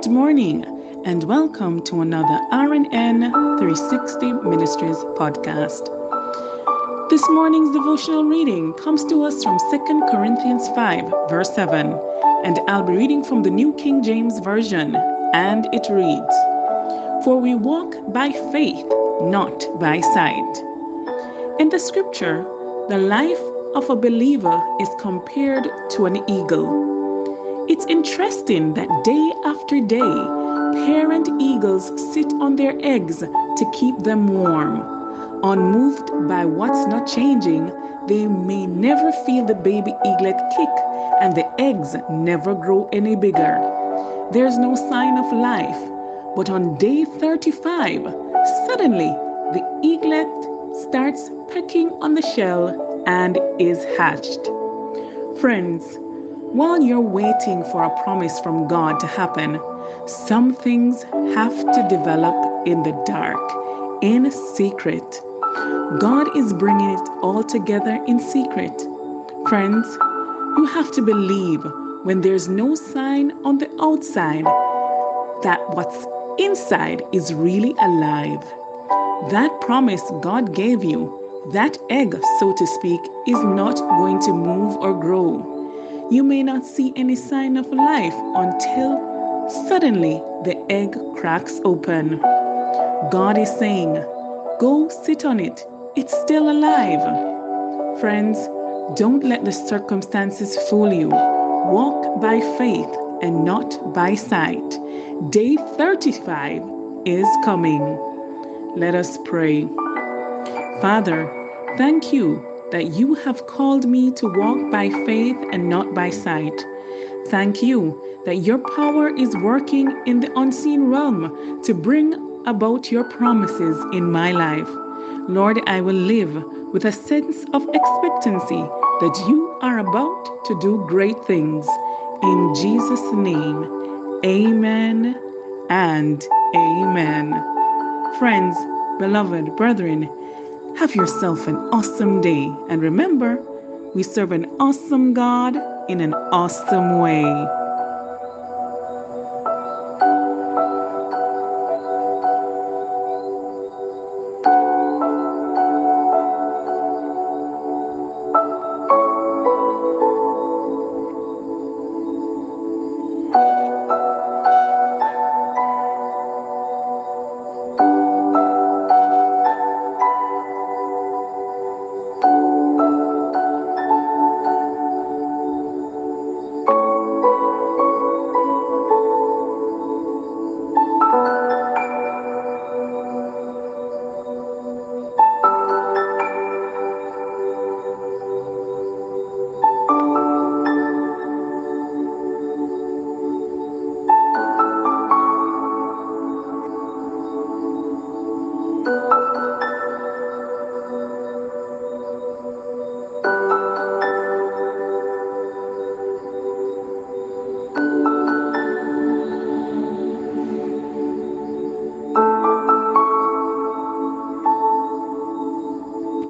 Good morning and welcome to another RNN 360 Ministries podcast. This morning's devotional reading comes to us from 2 Corinthians 5, verse 7, and I'll be reading from the New King James Version, and it reads, "For we walk by faith, not by sight." In the scripture, the life of a believer is compared to an eagle. It's interesting that day after day, parent eagles sit on their eggs to keep them warm. Unmoved by what's not changing, they may never feel the baby eaglet kick, and the eggs never grow any bigger. There's no sign of life, but on day 35, suddenly the eaglet starts pecking on the shell and is hatched. Friends, while you're waiting for a promise from God to happen, some things have to develop in the dark, in secret. God is bringing it all together in secret. Friends, you have to believe when there's no sign on the outside that what's inside is really alive. That promise God gave you, that egg, so to speak, is not going to move or grow. You may not see any sign of life until suddenly the egg cracks open. God is saying, go sit on it. It's still alive. Friends, don't let the circumstances fool you. Walk by faith and not by sight. Day 35 is coming. Let us pray. Father, thank you that you have called me to walk by faith and not by sight. Thank you that your power is working in the unseen realm to bring about your promises in my life. Lord, I will live with a sense of expectancy that you are about to do great things. In Jesus' name, amen and amen. Friends, beloved brethren, have yourself an awesome day, and remember, we serve an awesome God in an awesome way.